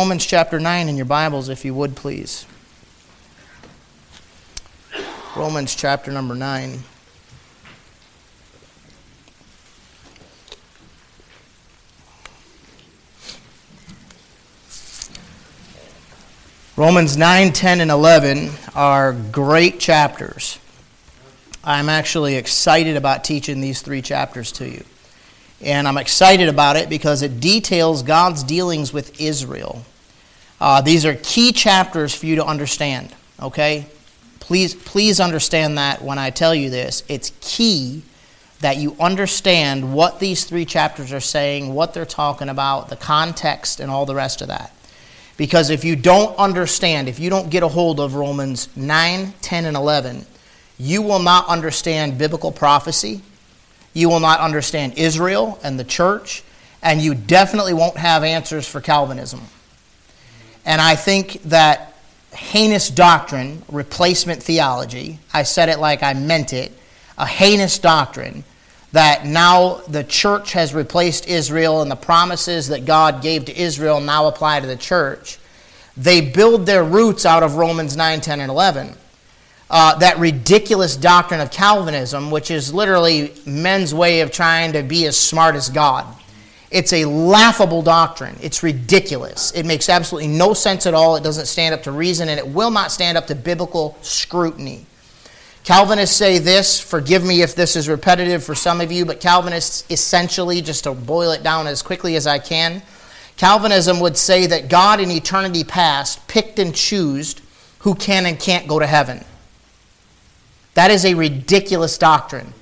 Romans chapter 9 in your Bibles, if you would, please. Romans chapter number 9. Romans 9, 10, and 11 are great chapters. I'm actually excited about teaching these three chapters to you. And I'm excited about it because it details God's dealings with Israel. These are key chapters for you to understand, okay? Please understand that when I tell you this. It's key that you understand what these three chapters are saying, what they're talking about, the context, and all the rest of that. Because if you don't understand, if you don't get a hold of Romans 9, 10, and 11, you will not understand biblical prophecy. You will not understand Israel and the church. And you definitely won't have answers for Calvinism. And I think that heinous doctrine, replacement theology, I said it like I meant it, a heinous doctrine that now the church has replaced Israel and the promises that God gave to Israel now apply to the church. They build their roots out of Romans 9, 10, and 11. That ridiculous doctrine of Calvinism, which is literally men's way of trying to be as smart as God. It's a laughable doctrine. It's ridiculous. It makes absolutely no sense at all. It doesn't stand up to reason, and it will not stand up to biblical scrutiny. Calvinists say this, forgive me if this is repetitive for some of you, but Calvinists essentially, just to boil it down as quickly as I can, Calvinism would say that God in eternity past picked and chose who can and can't go to heaven. That is a ridiculous doctrine.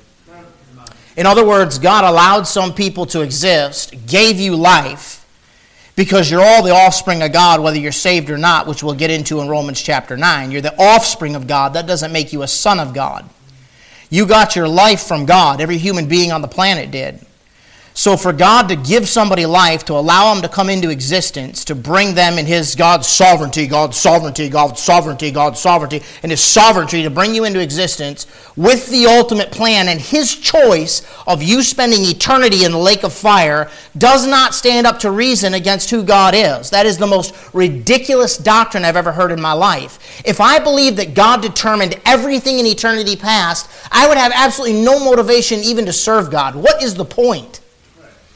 In other words, God allowed some people to exist, gave you life, because you're all the offspring of God, whether you're saved or not, which we'll get into in Romans chapter 9. You're the offspring of God. That doesn't make you a son of God. You got your life from God. Every human being on the planet did. So for God to give somebody life, to allow them to come into existence, to bring them in His God's sovereignty, God's sovereignty, God's sovereignty, God's sovereignty, and His sovereignty to bring you into existence with the ultimate plan and His choice of you spending eternity in the lake of fire does not stand up to reason against who God is. That is the most ridiculous doctrine I've ever heard in my life. If I believed that God determined everything in eternity past, I would have absolutely no motivation even to serve God. What is the point?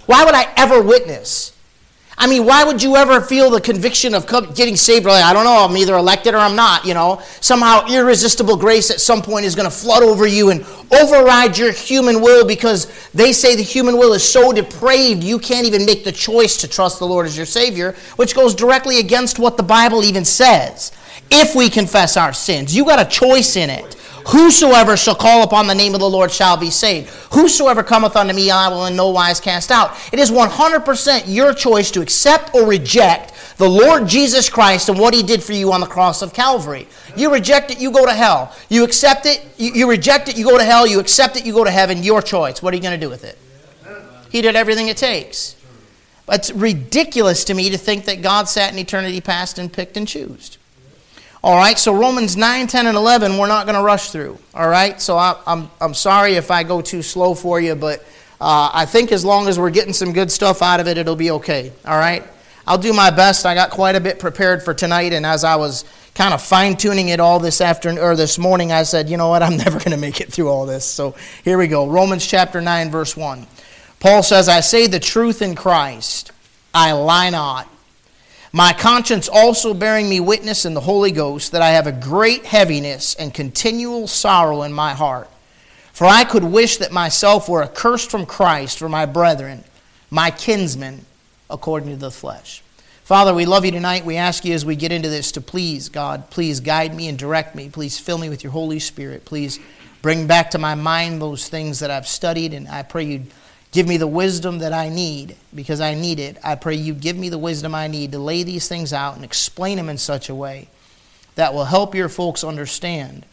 Why would I ever witness? I mean, why would you ever feel the conviction of getting saved? Like, I don't know, I'm either elected or I'm not, you know. Somehow irresistible grace at some point is going to flood over you and override your human will because they say the human will is so depraved you can't even make the choice to trust the Lord as your Savior, which goes directly against what the Bible even says. If we confess our sins, you got a choice in it. Whosoever shall call upon the name of the Lord shall be saved. Whosoever cometh unto me, I will in no wise cast out. It is 100% your choice to accept or reject the Lord Jesus Christ and what He did for you on the cross of Calvary. You reject it, you go to hell. You accept it, you reject it, you go to hell. You accept it, you go to heaven. Your choice. What are you going to do with it? He did everything it takes. But it's ridiculous to me to think that God sat in eternity past and picked and chose. All right, so Romans 9, 10, and 11, we're not going to rush through. All right, so I'm sorry if I go too slow for you, but I think as long as we're getting some good stuff out of it, it'll be okay. All right, I'll do my best. I got quite a bit prepared for tonight, and as I was kind of fine-tuning it all this afternoon or this morning, I said, you know what, I'm never going to make it through all this. So here we go, Romans chapter 9, verse 1. Paul says, I say the truth in Christ, I lie not. My conscience also bearing me witness in the Holy Ghost that I have a great heaviness and continual sorrow in my heart. For I could wish that myself were accursed from Christ for my brethren, my kinsmen, according to the flesh. Father, we love You tonight. We ask You as we get into this to please, God, please guide me and direct me. Please fill me with Your Holy Spirit. Please bring back to my mind those things that I've studied, and I pray You'd give me the wisdom that I need, because I need it. I pray You give me the wisdom I need to lay these things out and explain them in such a way that will help Your folks understand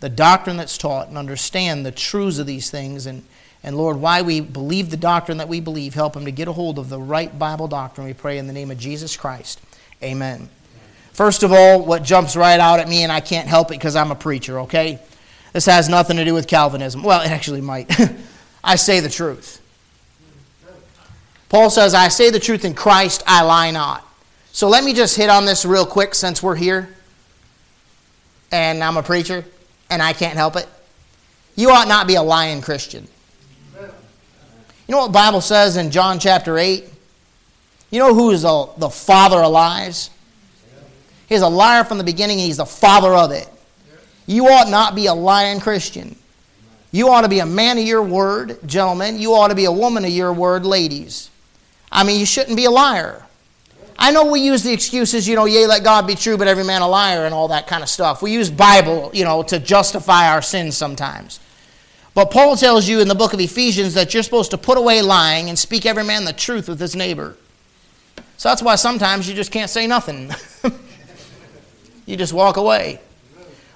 the doctrine that's taught and understand the truths of these things. And Lord, why we believe the doctrine that we believe, help them to get a hold of the right Bible doctrine, we pray in the name of Jesus Christ. Amen. First of all, what jumps right out at me, and I can't help it because I'm a preacher, okay? This has nothing to do with Calvinism. Well, it actually might. I say the truth. Paul says, I say the truth in Christ, I lie not. So let me just hit on this real quick since we're here and I'm a preacher and I can't help it. You ought not be a lying Christian. You know what the Bible says in John chapter 8? You know who is the father of lies? He's a liar from the beginning and he's the father of it. You ought not be a lying Christian. You ought to be a man of your word, gentlemen. You ought to be a woman of your word, ladies. I mean, you shouldn't be a liar. I know we use the excuses, yea, let God be true, but every man a liar and all that kind of stuff. We use Bible, to justify our sins sometimes. But Paul tells you in the book of Ephesians that you're supposed to put away lying and speak every man the truth with his neighbor. So that's why sometimes you just can't say nothing. You just walk away.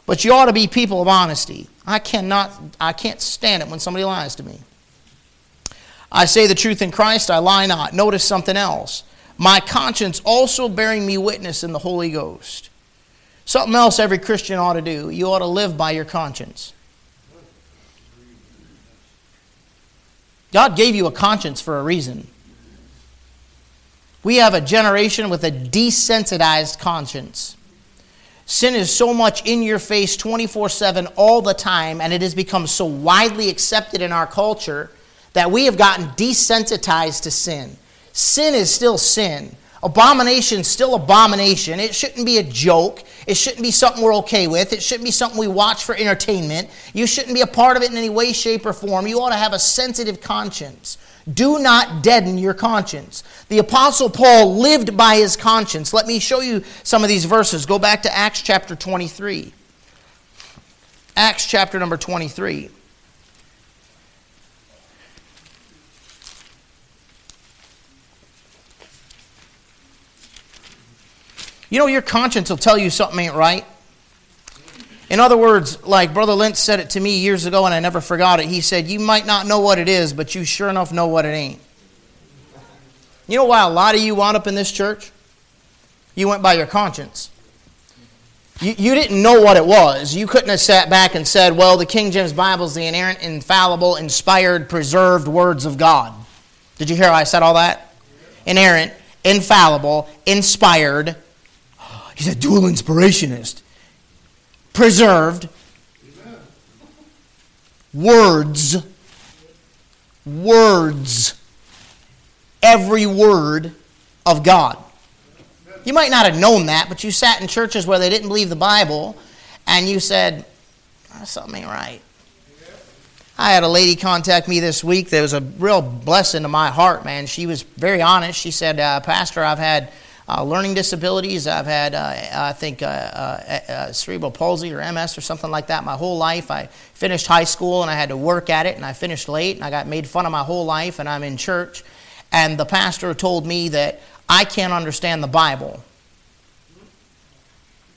But you ought to be people of honesty. I can't stand it when somebody lies to me. I say the truth in Christ, I lie not. Notice something else. My conscience also bearing me witness in the Holy Ghost. Something else every Christian ought to do. You ought to live by your conscience. God gave you a conscience for a reason. We have a generation with a desensitized conscience. Sin is so much in your face 24/7 all the time, and it has become so widely accepted in our culture that we have gotten desensitized to sin. Sin is still sin. Abomination is still abomination. It shouldn't be a joke. It shouldn't be something we're okay with. It shouldn't be something we watch for entertainment. You shouldn't be a part of it in any way, shape, or form. You ought to have a sensitive conscience. Do not deaden your conscience. The Apostle Paul lived by his conscience. Let me show you some of these verses. Go back to Acts chapter 23. Acts chapter number 23. Your conscience will tell you something ain't right. In other words, like Brother Lentz said it to me years ago, and I never forgot it. He said, you might not know what it is, but you sure enough know what it ain't. You know why a lot of you wound up in this church? You went by your conscience. You didn't know what it was. You couldn't have sat back and said, well, the King James Bible is the inerrant, infallible, inspired, preserved words of God. Did you hear how I said all that? Inerrant, infallible, inspired. He's a dual inspirationist. Preserved. Amen. Words. Every word of God. You might not have known that, but you sat in churches where they didn't believe the Bible, and you said, something ain't right. I had a lady contact me this week. There was a real blessing to my heart, man. She was very honest. She said, Pastor, I've had learning disabilities. I've had, cerebral palsy or MS or something like that my whole life. I finished high school and I had to work at it, and I finished late, and I got made fun of my whole life, and I'm in church. And the pastor told me that I can't understand the Bible.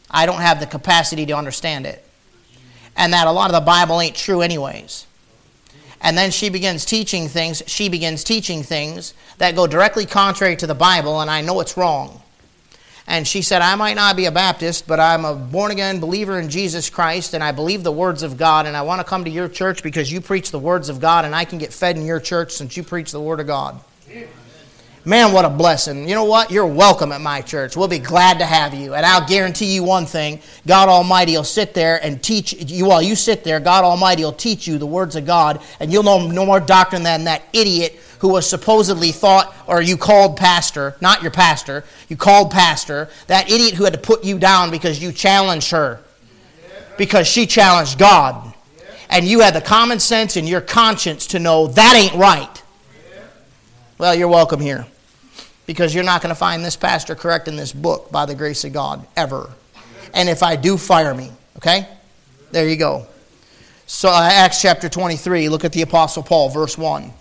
I don't have the capacity to understand it. And that a lot of the Bible ain't true anyways. And then she begins teaching things. That go directly contrary to the Bible, and I know it's wrong. And she said, I might not be a Baptist, but I'm a born-again believer in Jesus Christ, and I believe the words of God, and I want to come to your church because you preach the words of God, and I can get fed in your church since you preach the Word of God. Man, what a blessing. You know what? You're welcome at my church. We'll be glad to have you. And I'll guarantee you one thing. God Almighty will sit there and teach you. While you sit there, God Almighty will teach you the words of God. And you'll know no more doctrine than that idiot who was supposedly thought, or you called pastor. Not your pastor. You called pastor. That idiot who had to put you down because you challenged her. Because she challenged God. And you had the common sense and your conscience to know that ain't right. Well, you're welcome here. Because you're not going to find this pastor correct in this book by the grace of God, ever. And if I do, fire me. Okay? There you go. So Acts chapter 23, look at the Apostle Paul, verse 1.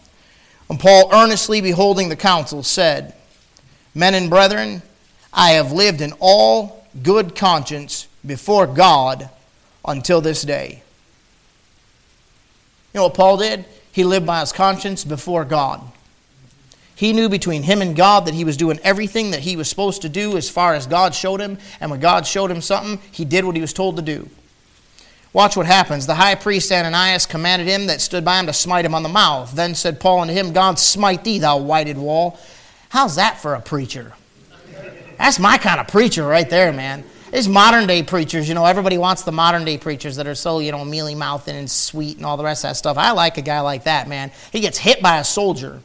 And Paul, earnestly beholding the council, said, Men and brethren, I have lived in all good conscience before God until this day. You know what Paul did? He lived by his conscience before God. He knew between him and God that he was doing everything that he was supposed to do as far as God showed him. And when God showed him something, he did what he was told to do. Watch what happens. The high priest Ananias commanded him that stood by him to smite him on the mouth. Then said Paul unto him, God smite thee, thou whited wall. How's that for a preacher? That's my kind of preacher right there, man. There's modern-day preachers, you know. Everybody wants the modern-day preachers that are so, you know, mealy-mouthed and sweet and all the rest of that stuff. I like a guy like that, man. He gets hit by a soldier.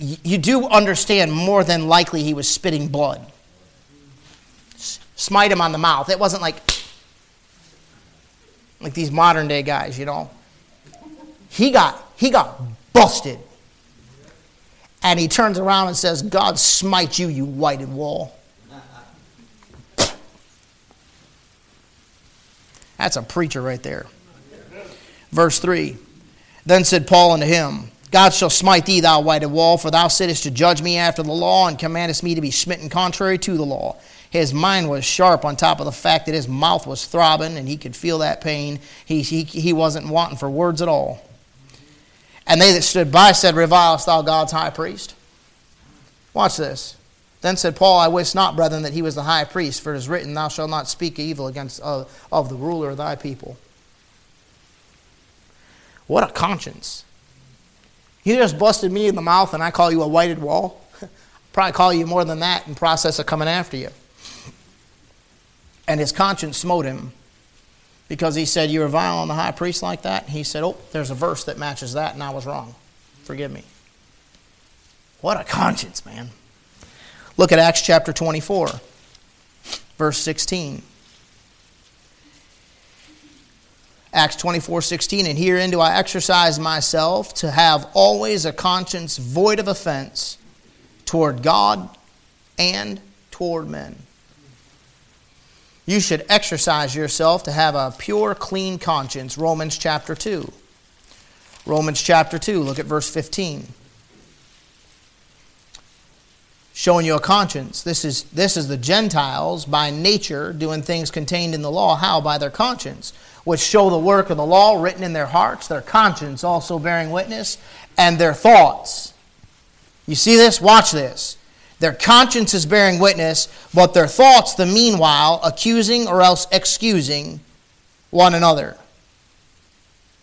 You do understand more than likely he was spitting blood. Smite him on the mouth. It wasn't like these modern-day guys, you know. He got busted. And he turns around and says, God smite you, you whited wall. That's a preacher right there. Verse 3. Then said Paul unto him, God shall smite thee, thou whited wall, for thou sittest to judge me after the law, and commandest me to be smitten contrary to the law. His mind was sharp on top of the fact that his mouth was throbbing, and he could feel that pain. He wasn't wanting for words at all. And they that stood by said, Revilest thou God's high priest? Watch this. Then said Paul, I wist not, brethren, that he was the high priest, for it is written, Thou shalt not speak evil against of the ruler of thy people. What a conscience. You just busted me in the mouth and I call you a whited wall? Probably call you more than that in process of coming after you. And his conscience smote him because he said, You revile on the high priest like that? And he said, Oh, there's a verse that matches that and I was wrong. Forgive me. What a conscience, man. Look at Acts chapter 24, verse 16. Acts 24:16, And herein do I exercise myself to have always a conscience void of offense toward God and toward men. You should exercise yourself to have a pure, clean conscience. Romans chapter 2. Romans chapter 2, look at verse 15. Showing you a conscience. This is the Gentiles by nature doing things contained in the law. How? By their conscience, which show the work of the law written in their hearts, their conscience also bearing witness, and their thoughts. You see this? Watch this. Their conscience is bearing witness, but their thoughts, the meanwhile, accusing or else excusing one another.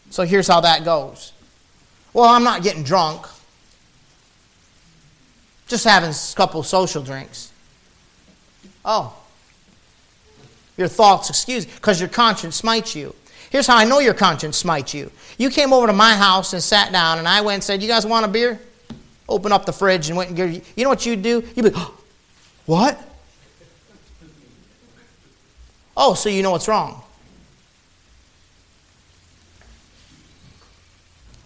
So here's how that goes. Well, I'm not getting drunk. Just having a couple social drinks. Oh. Your thoughts, excuse me, because your conscience smites you. Here's how I know your conscience smites you. You came over to my house and sat down, and I went and said, You guys want a beer? Open up the fridge and went and gave you. You know what you'd do? You'd be, oh, What? Oh, so you know what's wrong.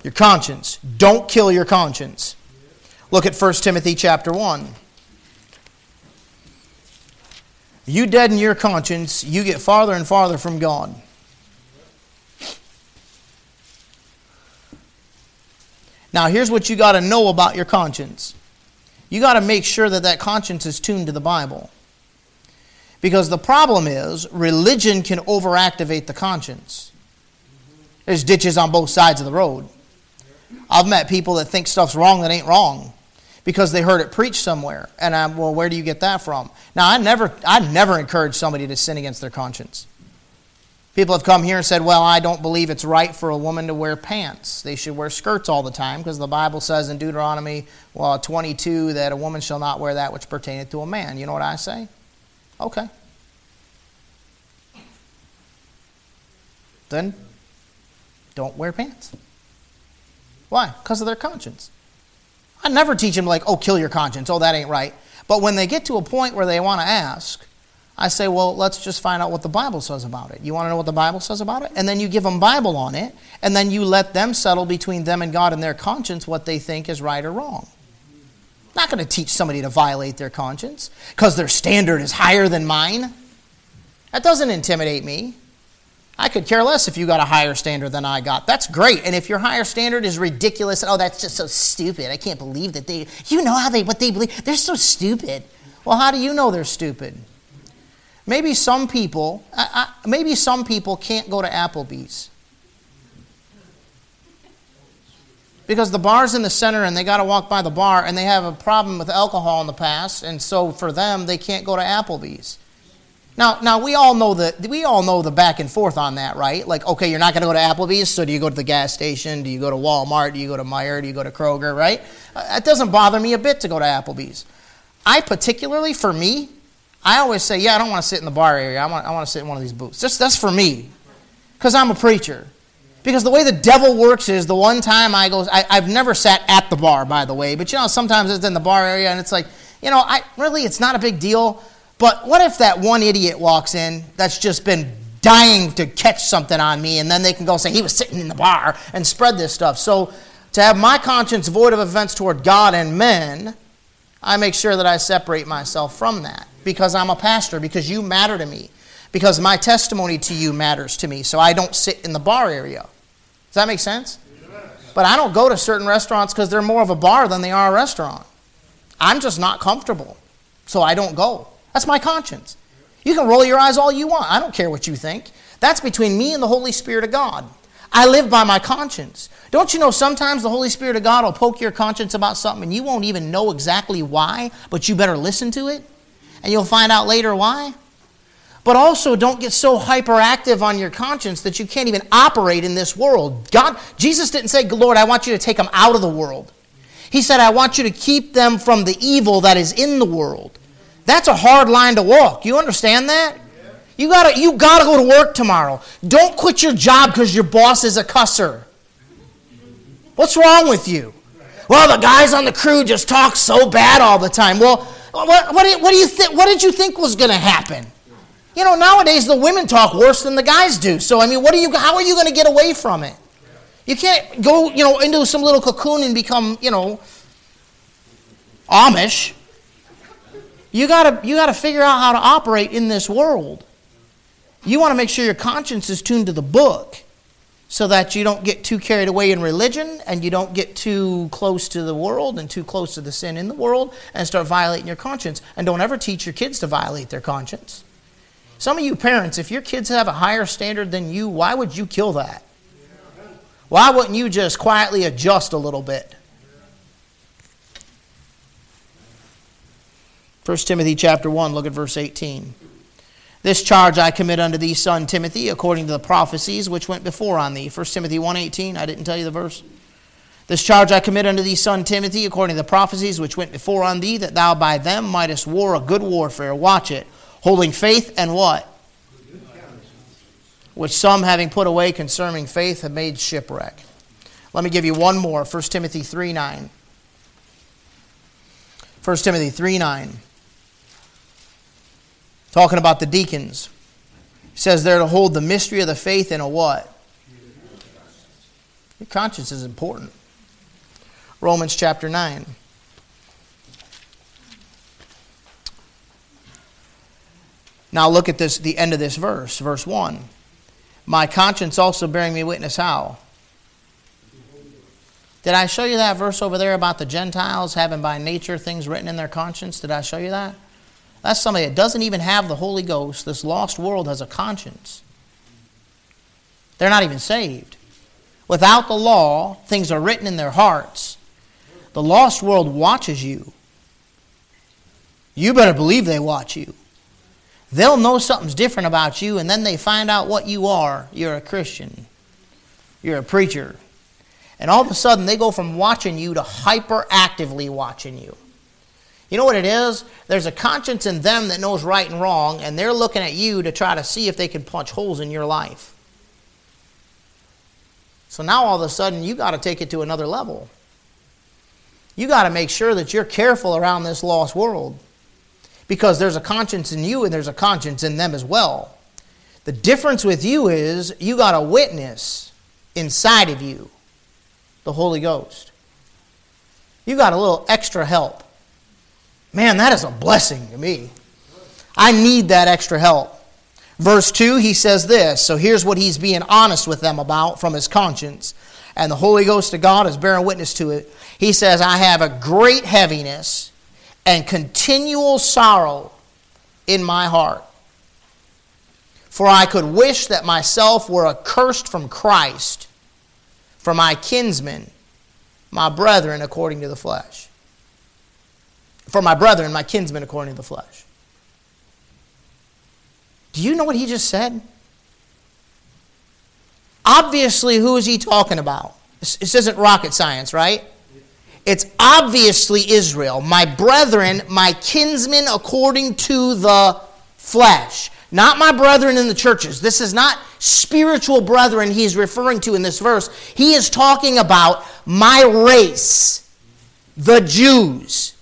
Your conscience. Don't kill your conscience. Look at 1 Timothy chapter 1. You deaden your conscience, you get farther and farther from God. 1 Now here's what you got to know about your conscience. You got to make sure that that conscience is tuned to the Bible. Because the problem is, religion can overactivate the conscience. There's ditches on both sides of the road. I've met people that think stuff's wrong that ain't wrong because they heard it preached somewhere. And well, where do you get that from? Now, I never encourage somebody to sin against their conscience. People have come here and said, well, I don't believe it's right for a woman to wear pants. They should wear skirts all the time because the Bible says in Deuteronomy 22 that a woman shall not wear that which pertaineth to a man. You know what I say? Okay. Then don't wear pants. Why? Because of their conscience. I never teach them like, oh, kill your conscience. Oh, that ain't right. But when they get to a point where they want to ask, I say, well, let's just find out what the Bible says about it. You want to know what the Bible says about it? And then you give them Bible on it, and then you let them settle between them and God and their conscience what they think is right or wrong. I'm not going to teach somebody to violate their conscience because their standard is higher than mine. That doesn't intimidate me. I could care less if you got a higher standard than I got. That's great. And if your higher standard is ridiculous, oh, that's just so stupid. I can't believe that they, you know how they, what they believe. They're so stupid. Well, how do you know they're stupid? Maybe some people, maybe some people can't go to Applebee's because the bar's in the center and they got to walk by the bar and they have a problem with alcohol in the past. And so for them, they can't go to Applebee's. Now we all know the back and forth on that, right? Like, okay, you're not going to go to Applebee's, so do you go to the gas station? Do you go to Walmart? Do you go to Meijer? Do you go to Kroger, right? It doesn't bother me a bit to go to Applebee's. I particularly, for me, I always say, yeah, I don't want to sit in the bar area. I want to sit in one of these booths. That's for me, because I'm a preacher. Because the way the devil works is the one time I go, I've never sat at the bar, by the way, but, you know, sometimes it's in the bar area and it's like, you know, it's not a big deal. But what if that one idiot walks in that's just been dying to catch something on me, and then they can go say he was sitting in the bar and spread this stuff. So to have my conscience void of offense toward God and men, I make sure that I separate myself from that, because I'm a pastor, because you matter to me, because my testimony to you matters to me. So I don't sit in the bar area. Does that make sense? Yes. But I don't go to certain restaurants because they're more of a bar than they are a restaurant. I'm just not comfortable, so I don't go. That's my conscience. You can roll your eyes all you want. I don't care what you think. That's between me and the Holy Spirit of God. I live by my conscience. Don't you know sometimes the Holy Spirit of God will poke your conscience about something and you won't even know exactly why, but you better listen to it and you'll find out later why. But also don't get so hyperactive on your conscience that you can't even operate in this world. Jesus didn't say, Lord, I want you to take them out of the world. He said, I want you to keep them from the evil that is in the world. That's a hard line to walk. You understand that? You gotta go to work tomorrow. Don't quit your job because your boss is a cusser. What's wrong with you? Well, the guys on the crew just talk so bad all the time. Well, what did you think was going to happen? You know, nowadays the women talk worse than the guys do. So I mean, how are you going to get away from it? You can't go, you know, into some little cocoon and become, you know, Amish. You gotta figure out how to operate in this world. You want to make sure your conscience is tuned to the book, so that you don't get too carried away in religion, and you don't get too close to the world and too close to the sin in the world and start violating your conscience. And don't ever teach your kids to violate their conscience. Some of you parents, if your kids have a higher standard than you, why would you kill that? Why wouldn't you just quietly adjust a little bit? 1 Timothy chapter 1, look at verse 18. This charge I commit unto thee, son Timothy, according to the prophecies which went before on thee. 1 Timothy 1:18, I didn't tell you the verse. This charge I commit unto thee, son Timothy, according to the prophecies which went before on thee, that thou by them mightest war a good warfare. Watch it. Holding faith and what? Which some, having put away concerning faith, have made shipwreck. Let me give you one more. 1 Timothy 3:9. 1 Timothy 3:9. Talking about the deacons. It says they're to hold the mystery of the faith in a what? Your conscience is important. Romans chapter 9. Now look at this, the end of this verse, verse 1. My conscience also bearing me witness how? Did I show you that verse over there about the Gentiles having by nature things written in their conscience? Did I show you that? That's somebody that doesn't even have the Holy Ghost. This lost world has a conscience. They're not even saved. Without the law, things are written in their hearts. The lost world watches you. You better believe they watch you. They'll know something's different about you, and then they find out what you are. You're a Christian. You're a preacher. And all of a sudden, they go from watching you to hyperactively watching you. You know what it is? There's a conscience in them that knows right and wrong, and they're looking at you to try to see if they can punch holes in your life. So now all of a sudden, you got to take it to another level. You got to make sure that you're careful around this lost world, because there's a conscience in you and there's a conscience in them as well. The difference with you is you got a witness inside of you, the Holy Ghost. You got a little extra help. Man, that is a blessing to me. I need that extra help. Verse 2, he says this. So here's what he's being honest with them about from his conscience. And the Holy Ghost of God is bearing witness to it. He says, I have a great heaviness and continual sorrow in my heart. For I could wish that myself were accursed from Christ, for my kinsmen, my brethren, according to the flesh. For my brethren, my kinsmen, according to the flesh. Do you know what he just said? Obviously, who is he talking about? This isn't rocket science, right? It's obviously Israel, my brethren, my kinsmen according to the flesh. Not my brethren in the churches. This is not spiritual brethren he's referring to in this verse. He is talking about my race, the Jews.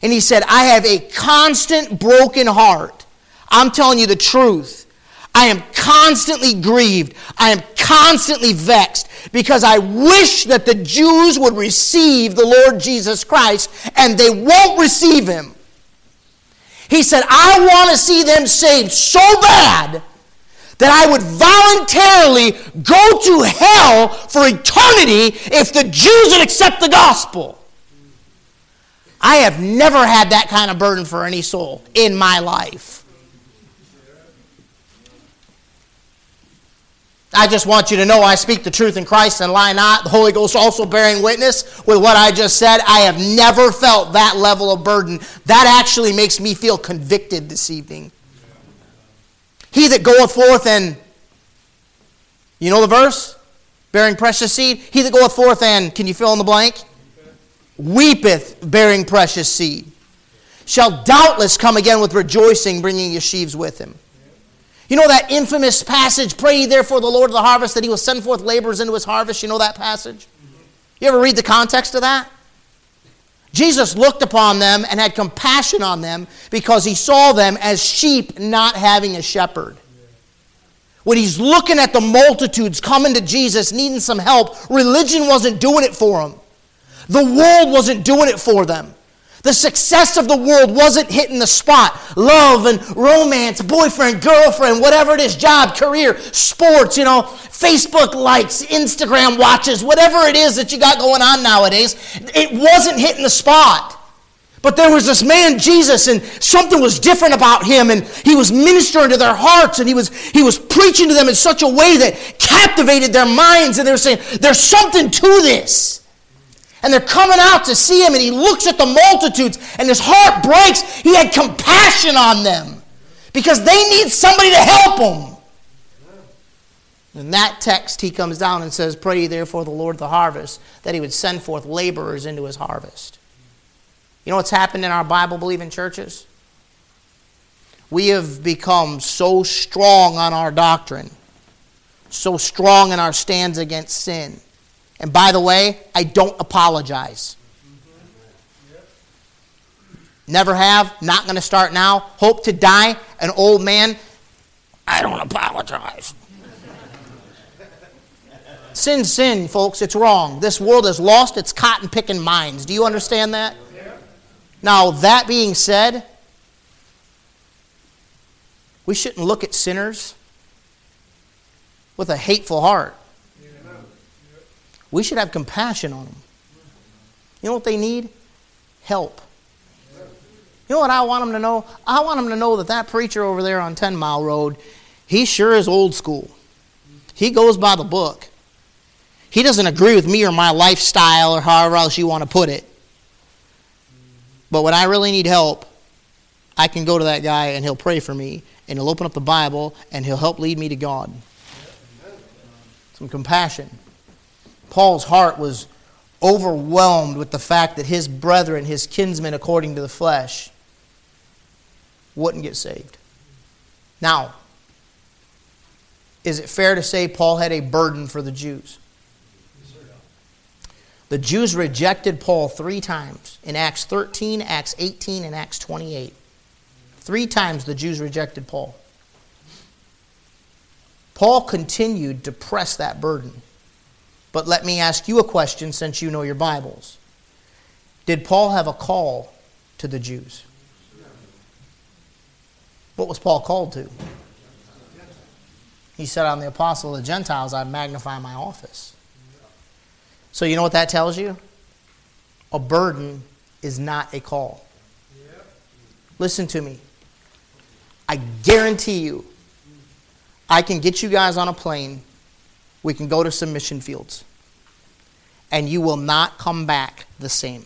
And he said, I have a constant broken heart. I'm telling you the truth. I am constantly grieved. I am constantly vexed because I wish that the Jews would receive the Lord Jesus Christ, and they won't receive him. He said, I want to see them saved so bad that I would voluntarily go to hell for eternity if the Jews would accept the gospel. I have never had that kind of burden for any soul in my life. I just want you to know I speak the truth in Christ and lie not. The Holy Ghost also bearing witness with what I just said. I have never felt that level of burden. That actually makes me feel convicted this evening. He that goeth forth and, you know the verse? Bearing precious seed. He that goeth forth and, can you fill in the blank? Weepeth bearing precious seed. Shall doubtless come again with rejoicing, bringing his sheaves with him. You know that infamous passage, pray ye therefore the Lord of the harvest that he will send forth laborers into his harvest. You know that passage? You ever read the context of that? Jesus looked upon them and had compassion on them because he saw them as sheep not having a shepherd. When he's looking at the multitudes coming to Jesus needing some help, religion wasn't doing it for them. The world wasn't doing it for them. The success of the world wasn't hitting the spot. Love and romance, boyfriend, girlfriend, whatever it is, job, career, sports, Facebook likes, Instagram watches, whatever it is that you got going on nowadays, it wasn't hitting the spot. But there was this man, Jesus, and something was different about him, and he was ministering to their hearts, and he was preaching to them in such a way that captivated their minds, and they were saying, there's something to this. And they're coming out to see him, and he looks at the multitudes, and his heart breaks. He had compassion on them because they need somebody to help them. In that text, he comes down and says, pray ye therefore the Lord of the harvest that he would send forth laborers into his harvest. You know what's happened in our Bible-believing churches? We have become so strong on our doctrine, so strong in our stands against sin. And by the way, I don't apologize. Never have, not going to start now. Hope to die an old man. I don't apologize. Sin's sin, folks. It's wrong. This world has lost its cotton-picking minds. Do you understand that? Now, that being said, we shouldn't look at sinners with a hateful heart. We should have compassion on them. You know what they need? Help. You know what I want them to know? I want them to know that preacher over there on 10 Mile Road, he sure is old school. He goes by the book. He doesn't agree with me or my lifestyle or however else you want to put it. But when I really need help, I can go to that guy and he'll pray for me and he'll open up the Bible and he'll help lead me to God. Some compassion. Paul's heart was overwhelmed with the fact that his brethren, his kinsmen according to the flesh, wouldn't get saved. Now, is it fair to say Paul had a burden for the Jews? The Jews rejected Paul 3 times in Acts 13, Acts 18, and Acts 28. 3 times the Jews rejected Paul. Paul continued to press that burden. But let me ask you a question since you know your Bibles. Did Paul have a call to the Jews? What was Paul called to? He said, I'm the apostle of the Gentiles, I magnify my office. So you know what that tells you? A burden is not a call. Listen to me. I guarantee you, I can get you guys on a plane. We can go to some mission fields. And you will not come back the same.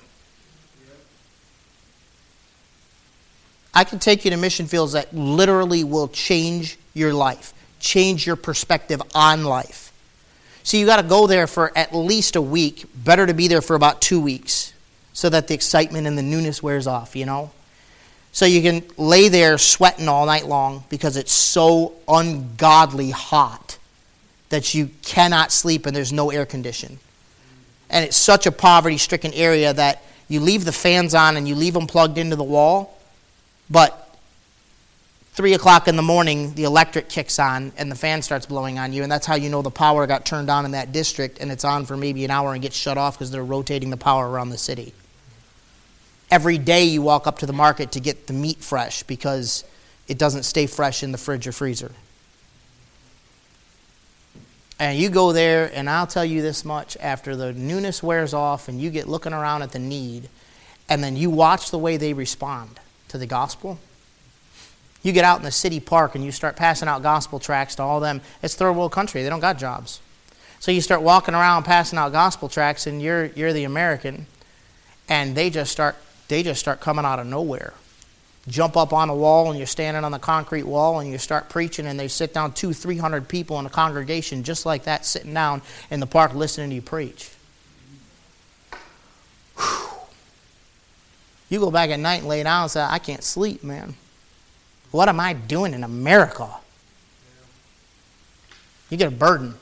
I can take you to mission fields that literally will change your life. Change your perspective on life. See, you got to go there for at least a week. Better to be there for about 2 weeks. so that the excitement and the newness wears off, you know? So you can lay there sweating all night long because it's so ungodly hot that you cannot sleep and there's no air conditioning. And it's such a poverty-stricken area that you leave the fans on and you leave them plugged into the wall, but 3 o'clock in the morning, the electric kicks on and the fan starts blowing on you, and that's how you know the power got turned on in that district, and it's on for maybe an hour and gets shut off because they're rotating the power around the city. Every day you walk up to the market to get the meat fresh because it doesn't stay fresh in the fridge or freezer. And you go there, and I'll tell you this much, after the newness wears off and you get looking around at the need, and then you watch the way they respond to the gospel. You get out in the city park and you start passing out gospel tracts to all them. It's third world country. They don't got jobs. So you start walking around passing out gospel tracts, and you're the American, and they just start coming out of nowhere. Jump up on a wall, and you're standing on the concrete wall, and you start preaching, and they sit down 200-300 people in a congregation just like that, sitting down in the park listening to you preach. Whew. You go back at night and lay down and say, I can't sleep, man. What am I doing in America? You get a burden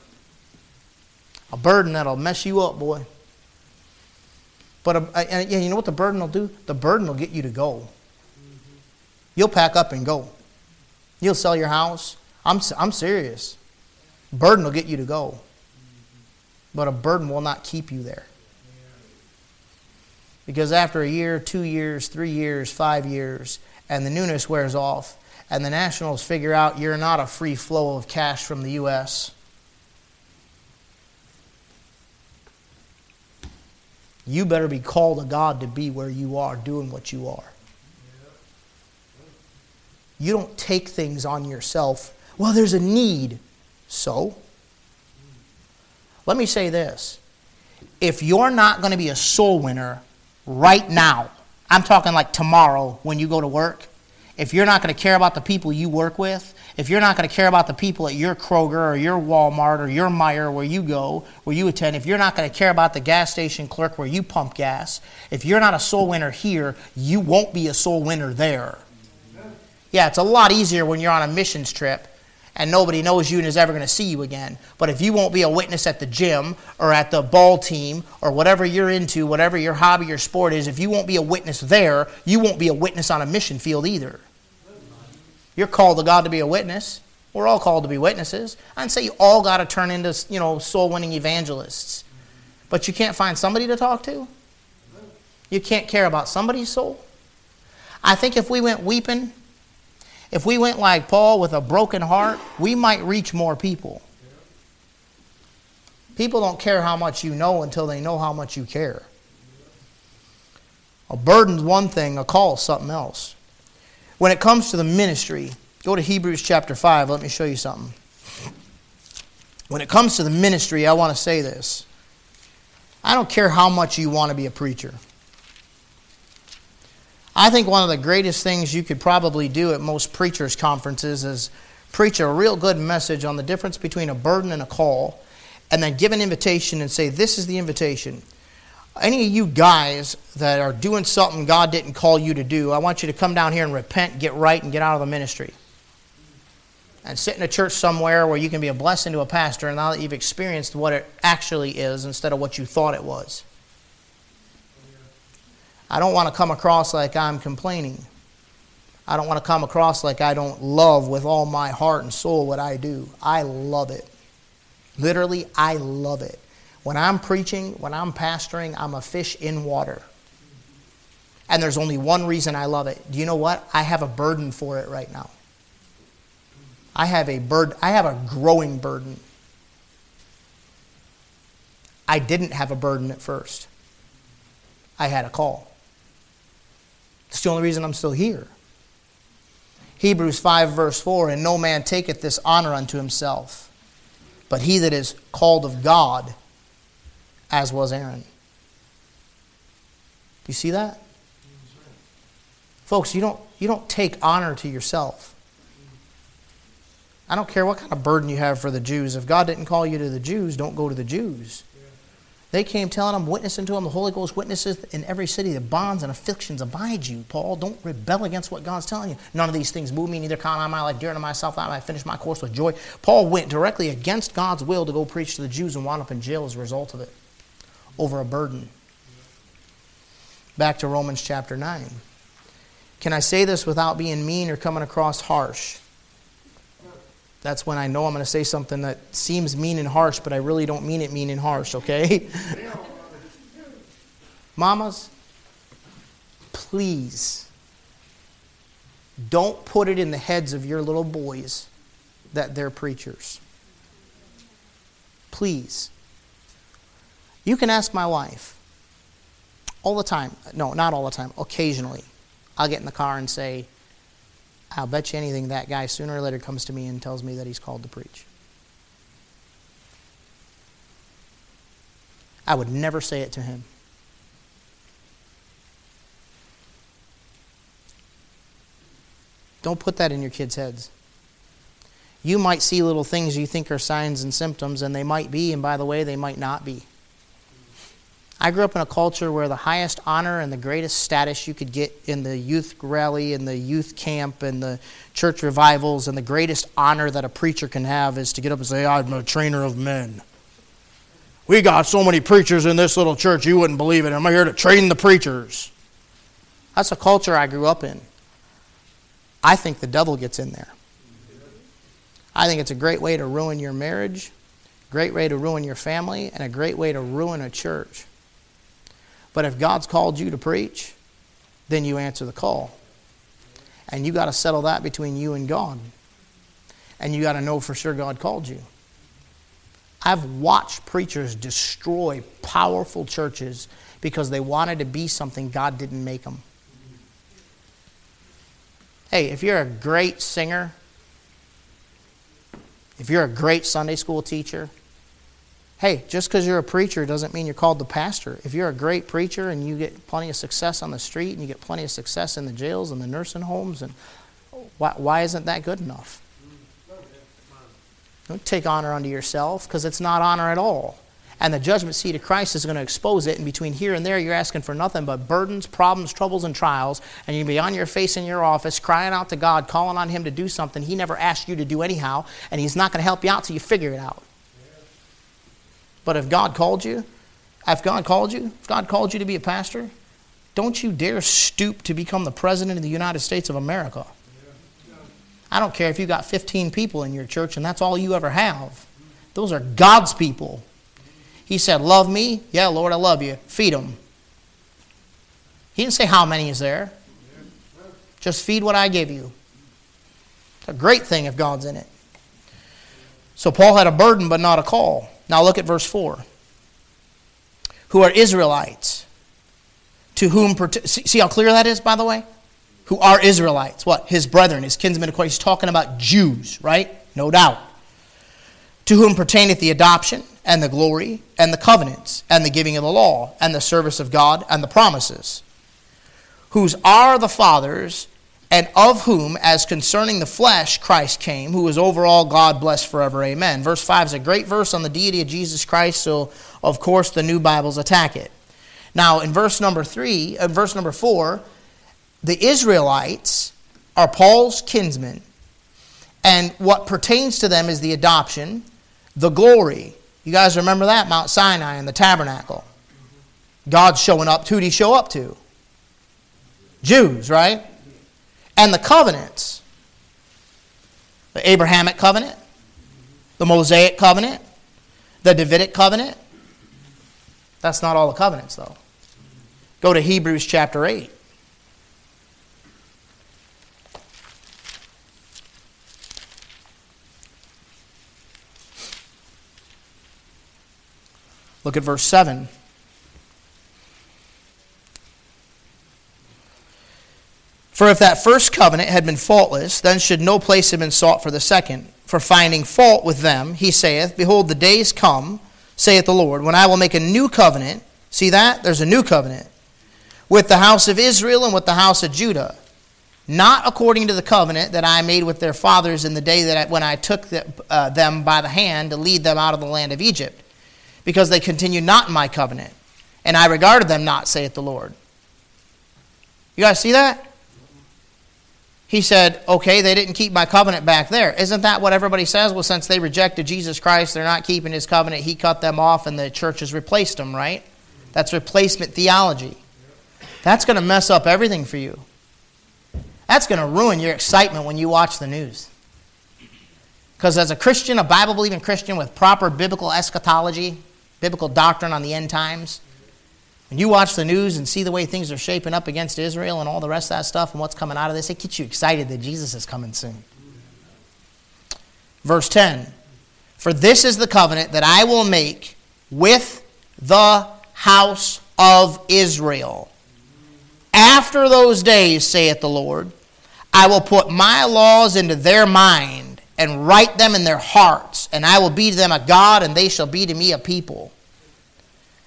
that'll mess you up, boy. But you know what the burden will do? The burden will get you to go. You'll pack up and go. You'll sell your house. I'm serious. Burden will get you to go. But a burden will not keep you there. Because after a year, 2 years, 3 years, 5 years, and the newness wears off, and the nationals figure out you're not a free flow of cash from the U.S., you better be called of God to be where you are, doing what you are. You don't take things on yourself. Well, there's a need. So? Let me say this. If you're not going to be a soul winner right now, I'm talking like tomorrow when you go to work, if you're not going to care about the people you work with, if you're not going to care about the people at your Kroger or your Walmart or your Meijer where you go, where you attend, if you're not going to care about the gas station clerk where you pump gas, if you're not a soul winner here, you won't be a soul winner there. Yeah, it's a lot easier when you're on a missions trip and nobody knows you and is ever going to see you again. But if you won't be a witness at the gym or at the ball team or whatever you're into, whatever your hobby or sport is, if you won't be a witness there, you won't be a witness on a mission field either. You're called to God to be a witness. We're all called to be witnesses. I'd say you all got to turn into, soul-winning evangelists. But you can't find somebody to talk to. You can't care about somebody's soul. I think if we went weeping, if we went like Paul with a broken heart, we might reach more people. People don't care how much you know until they know how much you care. A burden's one thing, a call is something else. When it comes to the ministry, go to Hebrews chapter 5. Let me show you something. When it comes to the ministry, I want to say this. I don't care how much you want to be a preacher. I think one of the greatest things you could probably do at most preachers' conferences is preach a real good message on the difference between a burden and a call, and then give an invitation and say, this is the invitation. Any of you guys that are doing something God didn't call you to do, I want you to come down here and repent, get right, and get out of the ministry. And sit in a church somewhere where you can be a blessing to a pastor now that you've experienced what it actually is instead of what you thought it was. I don't want to come across like I'm complaining. I don't want to come across like I don't love with all my heart and soul what I do. I love it. Literally, I love it. When I'm preaching, when I'm pastoring, I'm a fish in water. And there's only one reason I love it. Do you know what? I have a burden for it right now. I have a growing burden. I didn't have a burden at first. I had a call. It's the only reason I'm still here. Hebrews 5 verse 4, and no man taketh this honor unto himself, but he that is called of God, as was Aaron. You see that? Folks, you don't take honor to yourself. I don't care what kind of burden you have for the Jews. If God didn't call you to the Jews, don't go to the Jews. They came telling him, witnessing to him, the Holy Ghost witnesses in every city, the bonds and afflictions abide you. Paul, don't rebel against what God's telling you. None of these things move me, neither count I my life dear to myself, that I might finish my course with joy. Paul went directly against God's will to go preach to the Jews and wound up in jail as a result of it, over a burden. Back to Romans chapter 9. Can I say this without being mean or coming across harsh? That's when I know I'm going to say something that seems mean and harsh, but I really don't mean it mean and harsh, okay? Mamas, please don't put it in the heads of your little boys that they're preachers. Please. You can ask my wife all the time. No, not all the time. Occasionally, I'll get in the car and say, I'll bet you anything that guy sooner or later comes to me and tells me that he's called to preach. I would never say it to him. Don't put that in your kids' heads. You might see little things you think are signs and symptoms, and they might be, and by the way, they might not be. I grew up in a culture where the highest honor and the greatest status you could get in the youth rally and the youth camp and the church revivals, and the greatest honor that a preacher can have is to get up and say, I'm a trainer of men. We got so many preachers in this little church, you wouldn't believe it. I'm here to train the preachers. That's a culture I grew up in. I think the devil gets in there. I think it's a great way to ruin your marriage, great way to ruin your family, and a great way to ruin a church. But if God's called you to preach, then you answer the call. And you got to settle that between you and God. And you got to know for sure God called you. I've watched preachers destroy powerful churches because they wanted to be something God didn't make them. Hey, if you're a great singer, if you're a great Sunday school teacher, hey, just because you're a preacher doesn't mean you're called the pastor. If you're a great preacher and you get plenty of success on the street and you get plenty of success in the jails and the nursing homes, and why isn't that good enough? Don't take honor unto yourself, because it's not honor at all. And the judgment seat of Christ is going to expose it. And between here and there, you're asking for nothing but burdens, problems, troubles, and trials. And you'll be on your face in your office, crying out to God, calling on Him to do something He never asked you to do anyhow. And He's not going to help you out till you figure it out. But if God called you, if God called you to be a pastor, don't you dare stoop to become the president of the United States of America. I don't care if you got 15 people in your church and that's all you ever have. Those are God's people. He said, love me. Yeah, Lord, I love you. Feed them. He didn't say how many is there. Just feed what I give you. It's a great thing if God's in it. So Paul had a burden but not a call. Now look at verse 4. Who are Israelites, to whom... See how clear that is, by the way? Who are Israelites. What? His brethren, his kinsmen, of course. He's talking about Jews, right? No doubt. To whom pertaineth the adoption, and the glory, and the covenants, and the giving of the law, and the service of God, and the promises. Whose are the fathers, and of whom, as concerning the flesh, Christ came, who is over all God, blessed forever. Amen. Verse 5 is a great verse on the deity of Jesus Christ, so of course the new Bibles attack it. Now in verse number 4, the Israelites are Paul's kinsmen, and what pertains to them is the adoption, the glory. You guys remember that? Mount Sinai and the tabernacle. God's showing up. Who'd He show up to? Jews, right? And the covenants, the Abrahamic covenant, the Mosaic covenant, the Davidic covenant. That's not all the covenants, though. Go to Hebrews chapter 8. Look at verse 7. For if that first covenant had been faultless, then should no place have been sought for the second. For finding fault with them, He saith, behold, the days come, saith the Lord, when I will make a new covenant. See that? There's a new covenant. With the house of Israel and with the house of Judah. Not according to the covenant that I made with their fathers in the day when I took them by the hand to lead them out of the land of Egypt. because they continue not in my covenant, and I regarded them not, saith the Lord." You guys see that? He said, okay, they didn't keep my covenant back there. Isn't that what everybody says? Well, since they rejected Jesus Christ, they're not keeping his covenant. He cut them off and the church has replaced them, right? That's replacement theology. That's going to mess up everything for you. That's going to ruin your excitement when you watch the news. Because as a Christian, a Bible-believing Christian with proper biblical eschatology, biblical doctrine on the end times, when you watch the news and see the way things are shaping up against Israel and all the rest of that stuff and what's coming out of this, it gets you excited that Jesus is coming soon. Verse 10, "For this is the covenant that I will make with the house of Israel. After those days, saith the Lord, I will put my laws into their mind and write them in their hearts, and I will be to them a God, and they shall be to me a people."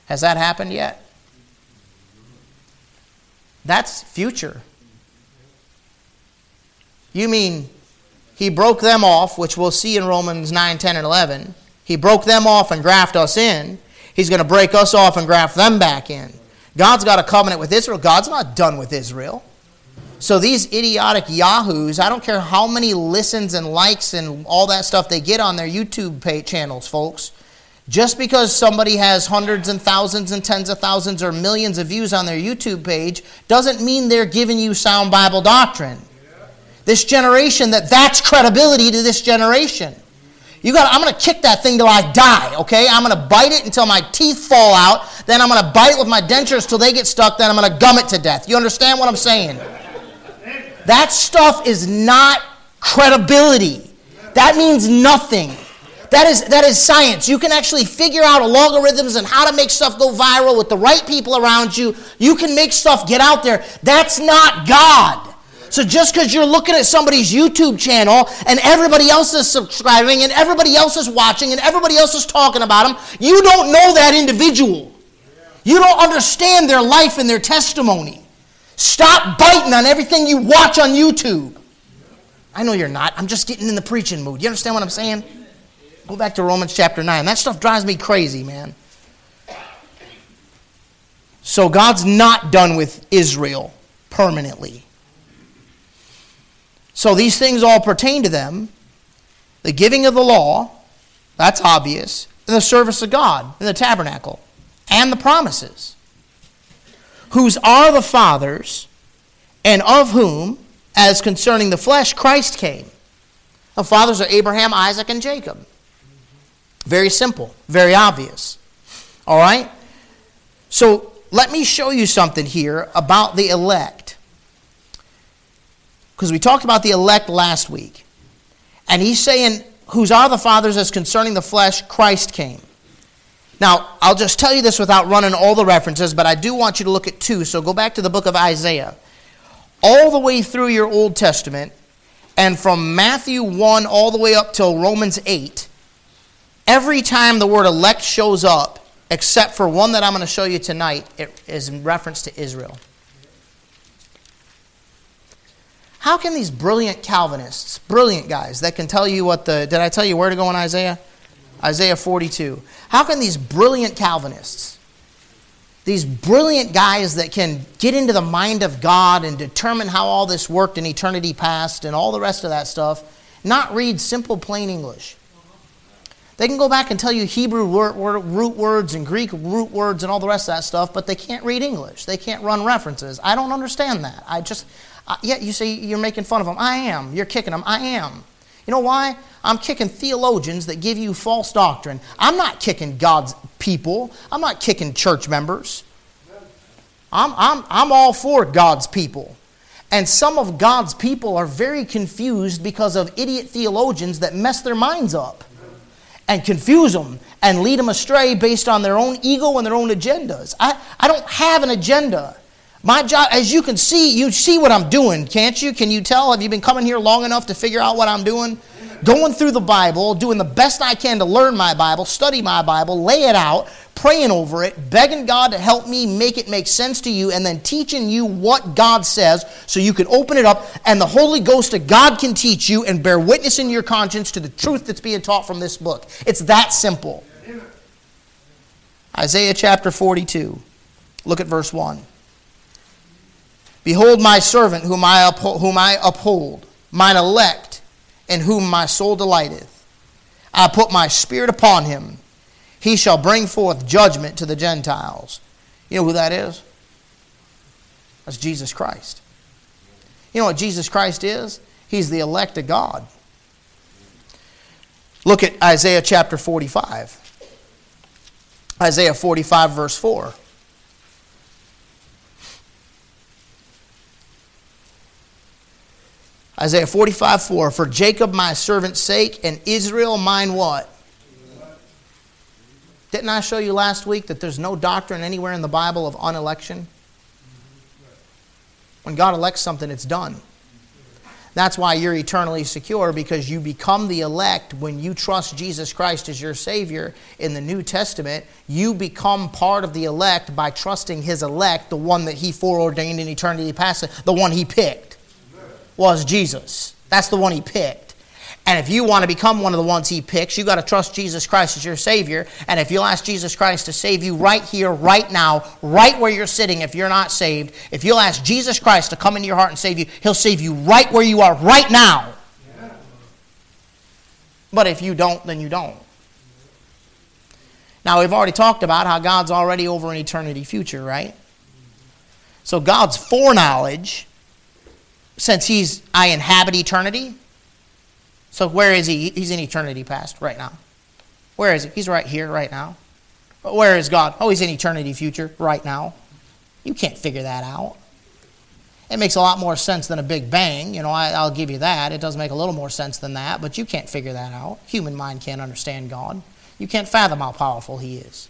Has that happened yet? That's future. You mean he broke them off, which we'll see in Romans 9, 10, and 11. He broke them off and grafted us in. He's going to break us off and graft them back in. God's got a covenant with Israel. God's not done with Israel. So these idiotic yahoos, I don't care how many listens and likes and all that stuff they get on their YouTube channels, folks. Just because somebody has hundreds and thousands and tens of thousands or millions of views on their YouTube page doesn't mean they're giving you sound Bible doctrine. This generation, that's credibility to this generation. I'm going to kick that thing till I die, okay? I'm going to bite it until my teeth fall out. Then I'm going to bite it with my dentures till they get stuck. Then I'm going to gum it to death. You understand what I'm saying? That stuff is not credibility. That means nothing. That is science. You can actually figure out logarithms and how to make stuff go viral with the right people around you. You can make stuff get out there. That's not God. So just because you're looking at somebody's YouTube channel and everybody else is subscribing and everybody else is watching and everybody else is talking about them, you don't know that individual. You don't understand their life and their testimony. Stop biting on everything you watch on YouTube. I know you're not. I'm just getting in the preaching mood. You understand what I'm saying? Go back to Romans chapter 9. That stuff drives me crazy, man. So God's not done with Israel permanently. So these things all pertain to them. The giving of the law, that's obvious. And the service of God in the tabernacle. And the promises. Whose are the fathers, and of whom, as concerning the flesh, Christ came. The fathers are Abraham, Isaac, and Jacob. Very simple, very obvious. All right? So let me show you something here about the elect. Because we talked about the elect last week. And he's saying, whose are the fathers as concerning the flesh, Christ came. Now, I'll just tell you this without running all the references, but I do want you to look at two. So go back to the book of Isaiah. All the way through your Old Testament, and from Matthew 1 all the way up till Romans 8, every time the word elect shows up, except for one that I'm going to show you tonight, it is in reference to Israel. How can these brilliant Calvinists, brilliant guys that can tell you did I tell you where to go in Isaiah? Isaiah 42. How can these brilliant Calvinists, these brilliant guys that can get into the mind of God and determine how all this worked in eternity past and all the rest of that stuff, not read simple plain English? They can go back and tell you Hebrew root words and Greek root words and all the rest of that stuff, but they can't read English. They can't run references. I don't understand that. You say you're making fun of them. I am. You're kicking them. I am. You know why? I'm kicking theologians that give you false doctrine. I'm not kicking God's people. I'm not kicking church members. I'm all for God's people. And some of God's people are very confused because of idiot theologians that mess their minds up and confuse them and lead them astray based on their own ego and their own agendas. I don't have an agenda. My job, as you can see, you see what I'm doing, can't you? Can you tell? Have you been coming here long enough to figure out what I'm doing? Going through the Bible, doing the best I can to learn my Bible, study my Bible, lay it out, praying over it, begging God to help me make it make sense to you, and then teaching you what God says so you can open it up and the Holy Ghost of God can teach you and bear witness in your conscience to the truth that's being taught from this book. It's that simple. Isaiah chapter 42. Look at verse 1. Behold my servant whom I uphold, mine elect, in whom my soul delighteth. I put my spirit upon him. He shall bring forth judgment to the Gentiles. You know who that is? That's Jesus Christ. You know what Jesus Christ is? He's the elect of God. Look at Isaiah chapter 45. Isaiah 45 verse 4. Isaiah 45, 4. For Jacob my servant's sake, and Israel mine what? Didn't I show you last week that there's no doctrine anywhere in the Bible of unelection? When God elects something, it's done. That's why you're eternally secure, because you become the elect when you trust Jesus Christ as your Savior in the New Testament. You become part of the elect by trusting His elect, the one that He foreordained in eternity past, the one He picked was Jesus. That's the one He picked. And if you want to become one of the ones He picks, you've got to trust Jesus Christ as your Savior. And if you'll ask Jesus Christ to save you right here, right now, right where you're sitting if you're not saved, if you'll ask Jesus Christ to come into your heart and save you, He'll save you right where you are right now. Yeah. But if you don't, then you don't. Now, we've already talked about how God's already over in eternity future, right? So God's foreknowledge, since I inhabit eternity. So where is He? He's in eternity past right now. Where is He? He's right here right now. Where is God? Oh, He's in eternity future right now. You can't figure that out. It makes a lot more sense than a big bang. You know, I'll give you that. It does make a little more sense than that, but you can't figure that out. Human mind can't understand God. You can't fathom how powerful He is.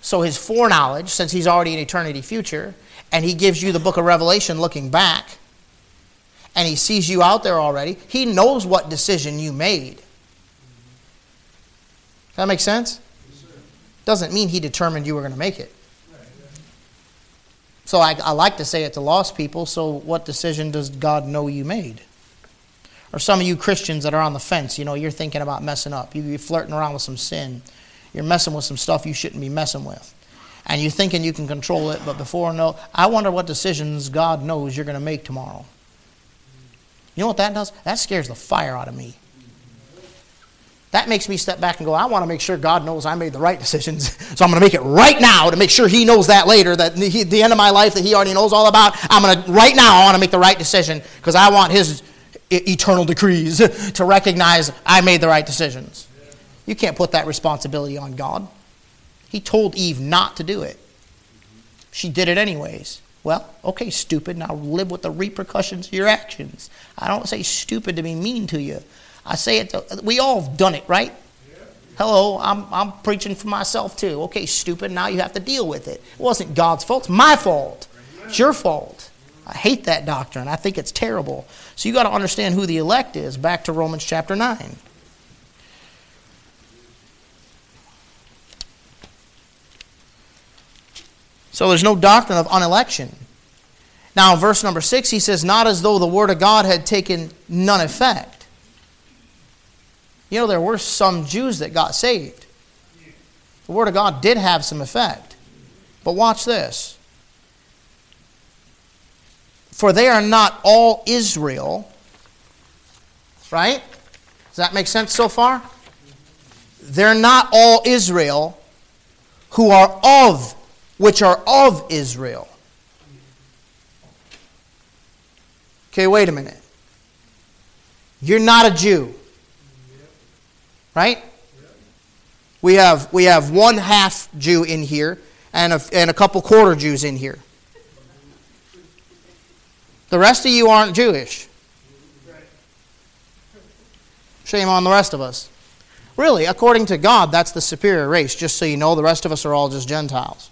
So His foreknowledge, since He's already in eternity future, and He gives you the book of Revelation looking back, and He sees you out there already, He knows what decision you made. Does that make sense? Doesn't mean He determined you were going to make it. So I like to say it to lost people, so what decision does God know you made? Or some of you Christians that are on the fence, you know, you're thinking about messing up. You're flirting around with some sin. You're messing with some stuff you shouldn't be messing with. And you're thinking you can control it, but I wonder what decisions God knows you're going to make tomorrow. You know what that does? That scares the fire out of me. That makes me step back and go, I want to make sure God knows I made the right decisions, so I'm going to make it right now to make sure He knows that later, that the end of my life that He already knows all about, I want to make the right decision because I want His eternal decrees to recognize I made the right decisions. You can't put that responsibility on God. He told Eve not to do it. She did it anyways. Well, okay, stupid, now live with the repercussions of your actions. I don't say stupid to be mean to you. I say it, we all have done it, right? Yeah. Hello, I'm preaching for myself too. Okay, stupid, now you have to deal with it. It wasn't God's fault, it's my fault. Amen. It's your fault. I hate that doctrine. I think it's terrible. So you got to understand who the elect is. Back to Romans chapter 9. So there's no doctrine of unelection. Now in verse number 6 he says, not as though the word of God had taken none effect. You know, there were some Jews that got saved. The word of God did have some effect. But watch this. For they are not all Israel. Right? Does that make sense so far? They're not all Israel who are of which are of Israel. Okay, wait a minute. You're not a Jew. Right? We have one half Jew in here and a couple quarter Jews in here. The rest of you aren't Jewish. Shame on the rest of us. Really, according to God, that's the superior race. Just so you know, the rest of us are all just Gentiles.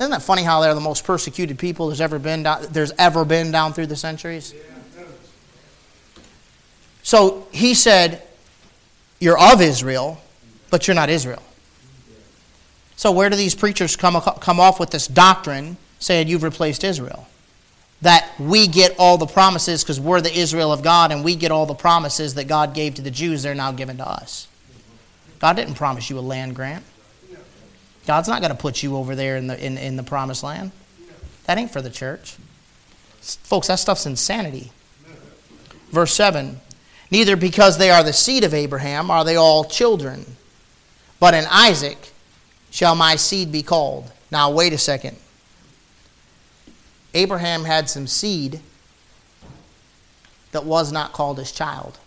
Isn't that funny how they're the most persecuted people there's ever been down through the centuries? Yeah. So he said, you're of Israel, but you're not Israel. So where do these preachers come off with this doctrine saying you've replaced Israel? That we get all the promises because we're the Israel of God and we get all the promises that God gave to the Jews, they're now given to us. God didn't promise you a land grant. God's not going to put you over there in the promised land. That ain't for the church. Folks, that stuff's insanity. Verse 7, neither because they are the seed of Abraham are they all children, but in Isaac shall my seed be called. Now, wait a second. Abraham had some seed that was not called his child.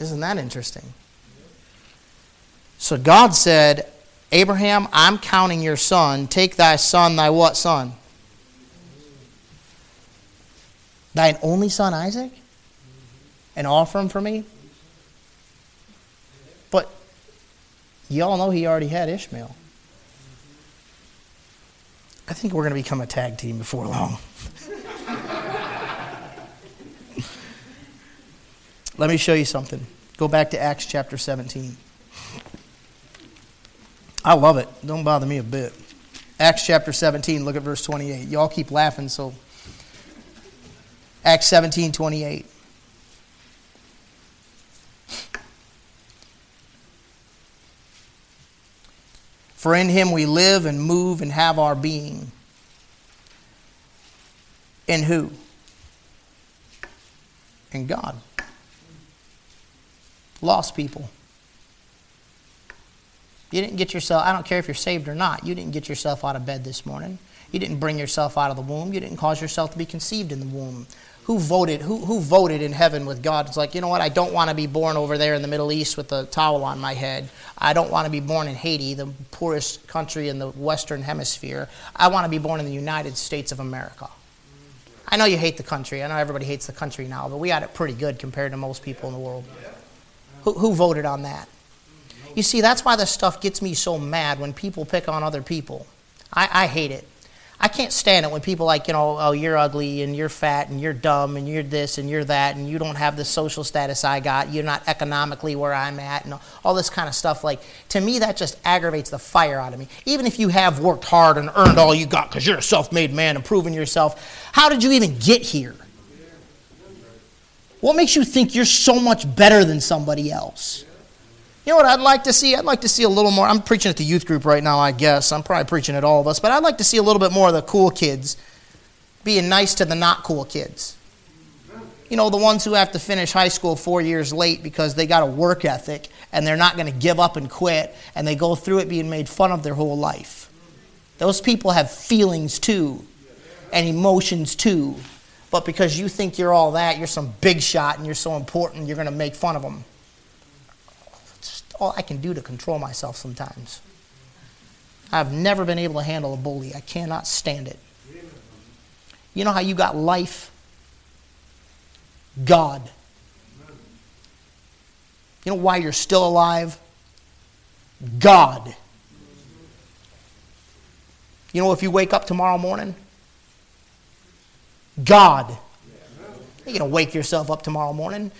Isn't that interesting? So God said, Abraham, I'm counting your son. Take thy son, thy what son? Thine only son Isaac? And offer him for me? But y'all know he already had Ishmael. I think we're going to become a tag team before long. Let me show you something. Go back to Acts chapter 17. I love it. Don't bother me a bit. Acts chapter 17, look at verse 28. Y'all keep laughing, so... Acts 17:28. For in him we live and move and have our being. In who? In God. Lost people. You didn't get yourself, I don't care if you're saved or not, you didn't get yourself out of bed this morning. You didn't bring yourself out of the womb. You didn't cause yourself to be conceived in the womb. Who voted in heaven with God? It's like, you know what, I don't want to be born over there in the Middle East with a towel on my head. I don't want to be born in Haiti, the poorest country in the Western Hemisphere. I want to be born in the United States of America. I know you hate the country. I know everybody hates the country now, but we got it pretty good compared to most people in the world. Who voted on that? You see, that's why this stuff gets me so mad when people pick on other people. I hate it. I can't stand it when people like, you know, oh, you're ugly and you're fat and you're dumb and you're this and you're that and you don't have the social status I got. You're not economically where I'm at and all this kind of stuff. Like, to me, that just aggravates the fire out of me. Even if you have worked hard and earned all you got because you're a self-made man and proven yourself, how did you even get here? What makes you think you're so much better than somebody else? You know what I'd like to see? I'd like to see a little more. I'm preaching at the youth group right now, I guess. I'm probably preaching at all of us. But I'd like to see a little bit more of the cool kids being nice to the not cool kids. You know, the ones who have to finish high school 4 years late because they got a work ethic and they're not going to give up and quit and they go through it being made fun of their whole life. Those people have feelings too and emotions too. But because you think you're all that, you're some big shot and you're so important, you're going to make fun of them. All I can do to control myself sometimes. I've never been able to handle a bully. I cannot stand it. You know how you got life? God. You know why you're still alive? God. You know if you wake up tomorrow morning? God. You're going to wake yourself up tomorrow morning.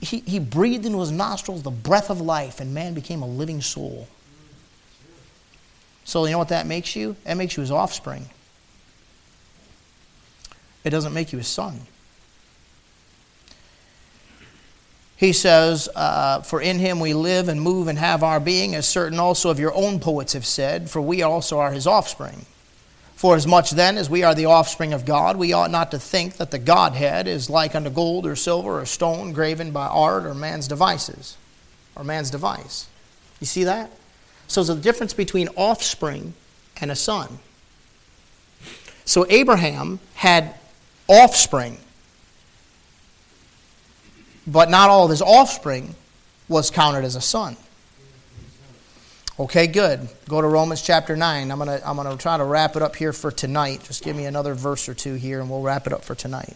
He breathed into his nostrils the breath of life, and man became a living soul. So you know what that makes you? That makes you his offspring. It doesn't make you his son. He says, for in him we live and move and have our being, as certain also of your own poets have said, for we also are his offspring. For as much then as we are the offspring of God, we ought not to think that the Godhead is like unto gold or silver or stone graven by art or man's devices, or man's device. You see that? So there's a difference between offspring and a son. So Abraham had offspring, but not all of his offspring was counted as a son. Okay, good. Go to Romans chapter 9. I'm gonna try to wrap it up here for tonight. Just give me another verse or two here and we'll wrap it up for tonight.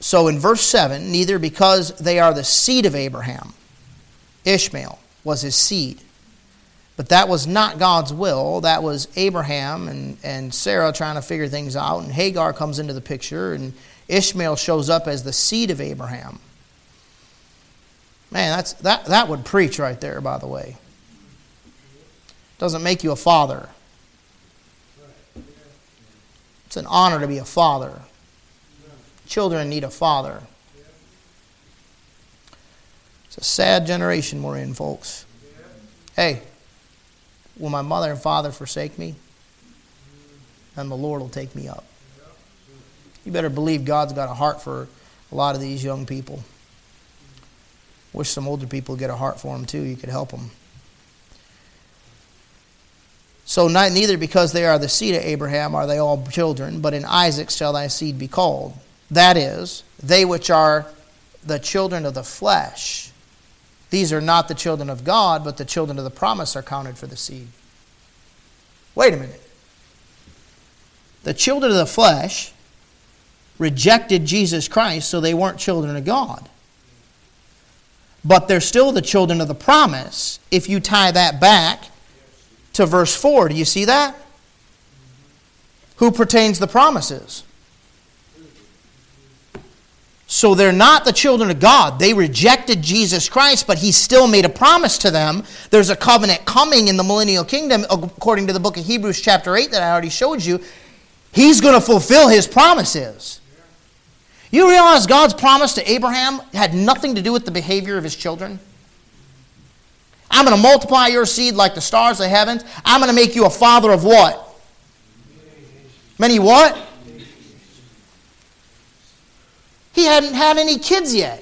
So in verse 7, neither because they are the seed of Abraham, Ishmael was his seed. But that was not God's will. That was Abraham and Sarah trying to figure things out. And Hagar comes into the picture and Ishmael shows up as the seed of Abraham. Man, that would preach right there, by the way. Doesn't make you a father. It's an honor to be a father. Children need a father. It's a sad generation we're in, folks. Hey, will my mother and father forsake me? And the Lord will take me up. You better believe God's got a heart for a lot of these young people. Wish some older people get a heart for them too. You could help them. So neither because they are the seed of Abraham are they all children, but in Isaac shall thy seed be called. That is, they which are the children of the flesh. These are not the children of God, but the children of the promise are counted for the seed. Wait a minute. The children of the flesh rejected Jesus Christ, so they weren't children of God. But they're still the children of the promise. If you tie that back to verse 4, do you see that? Who pertains the promises? So they're not the children of God. They rejected Jesus Christ, but he still made a promise to them. There's a covenant coming in the millennial kingdom, according to the book of Hebrews chapter 8 that I already showed you. He's going to fulfill his promises. You realize God's promise to Abraham had nothing to do with the behavior of his children? I'm going to multiply your seed like the stars of the heavens. I'm going to make you a father of what? Many what? He hadn't had any kids yet.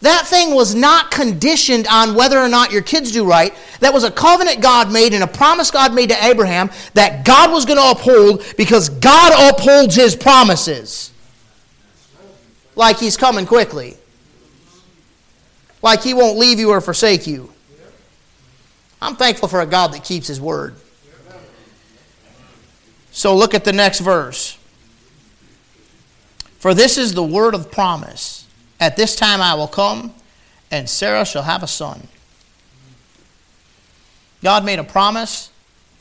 That thing was not conditioned on whether or not your kids do right. That was a covenant God made and a promise God made to Abraham that God was going to uphold because God upholds his promises. Like he's coming quickly. Like he won't leave you or forsake you. I'm thankful for a God that keeps his word. So look at the next verse. For this is the word of promise. At this time I will come, and Sarah shall have a son. God made a promise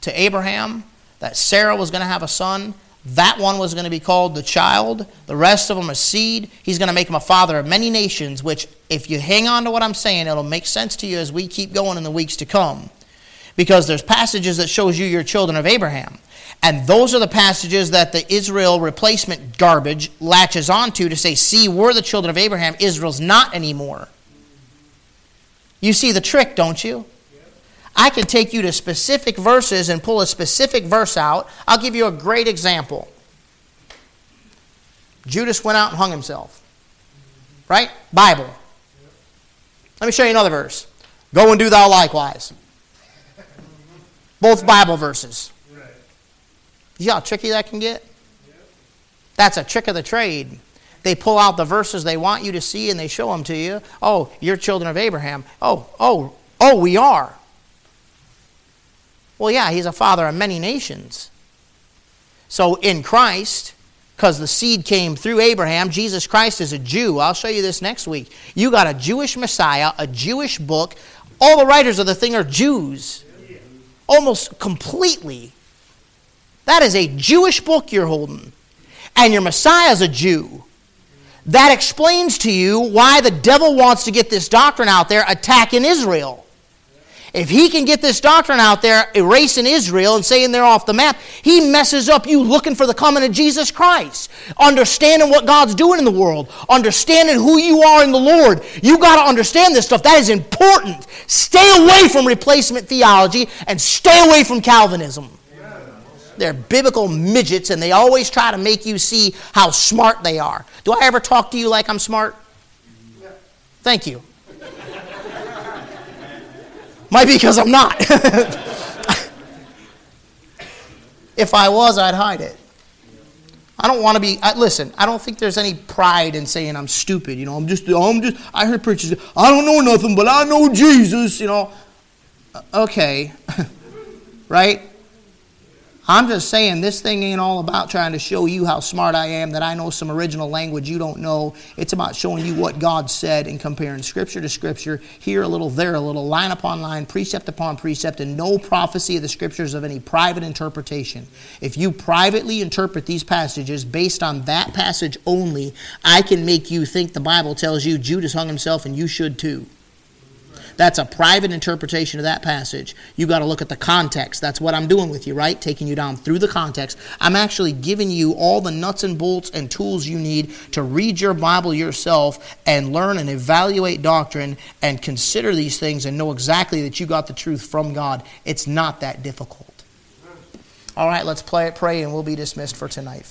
to Abraham that Sarah was going to have a son. That one was going to be called the child. The rest of them a seed. He's going to make him a father of many nations, which if you hang on to what I'm saying, it'll make sense to you as we keep going in the weeks to come. Because there's passages that shows you your children of Abraham. And those are the passages that the Israel replacement garbage latches onto to say, see, we're the children of Abraham. Israel's not anymore. You see the trick, don't you? I can take you to specific verses and pull a specific verse out. I'll give you a great example. Judas went out and hung himself. Right? Bible. Let me show you another verse. Go and do thou likewise. Both Bible verses. You see how tricky that can get? That's a trick of the trade. They pull out the verses they want you to see and they show them to you. Oh, you're children of Abraham. Oh, we are. Well, yeah, he's a father of many nations. So in Christ, because the seed came through Abraham, Jesus Christ is a Jew. I'll show you this next week. You got a Jewish Messiah, a Jewish book. All the writers of the thing are Jews. Almost completely. That is a Jewish book you're holding. And your Messiah is a Jew. That explains to you why the devil wants to get this doctrine out there attacking Israel. If he can get this doctrine out there, erasing Israel and saying they're off the map, he messes up you looking for the coming of Jesus Christ. Understanding what God's doing in the world. Understanding who you are in the Lord. You got to understand this stuff. That is important. Stay away from replacement theology and stay away from Calvinism. They're biblical midgets and they always try to make you see how smart they are. Do I ever talk to you like I'm smart? Thank you. Might be because I'm not. If I was, I'd hide it. I don't want to be. Listen, I don't think there's any pride in saying I'm stupid. You know, I'm just. I heard preachers. I don't know nothing, but I know Jesus. You know. Okay, right? I'm just saying this thing ain't all about trying to show you how smart I am, that I know some original language you don't know. It's about showing you what God said and comparing scripture to scripture, here a little, there a little, line upon line, precept upon precept, and no prophecy of the scriptures of any private interpretation. If you privately interpret these passages based on that passage only, I can make you think the Bible tells you Judas hung himself and you should too. That's a private interpretation of that passage. You've got to look at the context. That's what I'm doing with you, right? Taking you down through the context. I'm actually giving you all the nuts and bolts and tools you need to read your Bible yourself and learn and evaluate doctrine and consider these things and know exactly that you got the truth from God. It's not that difficult. All right, let's pray, and we'll be dismissed for tonight.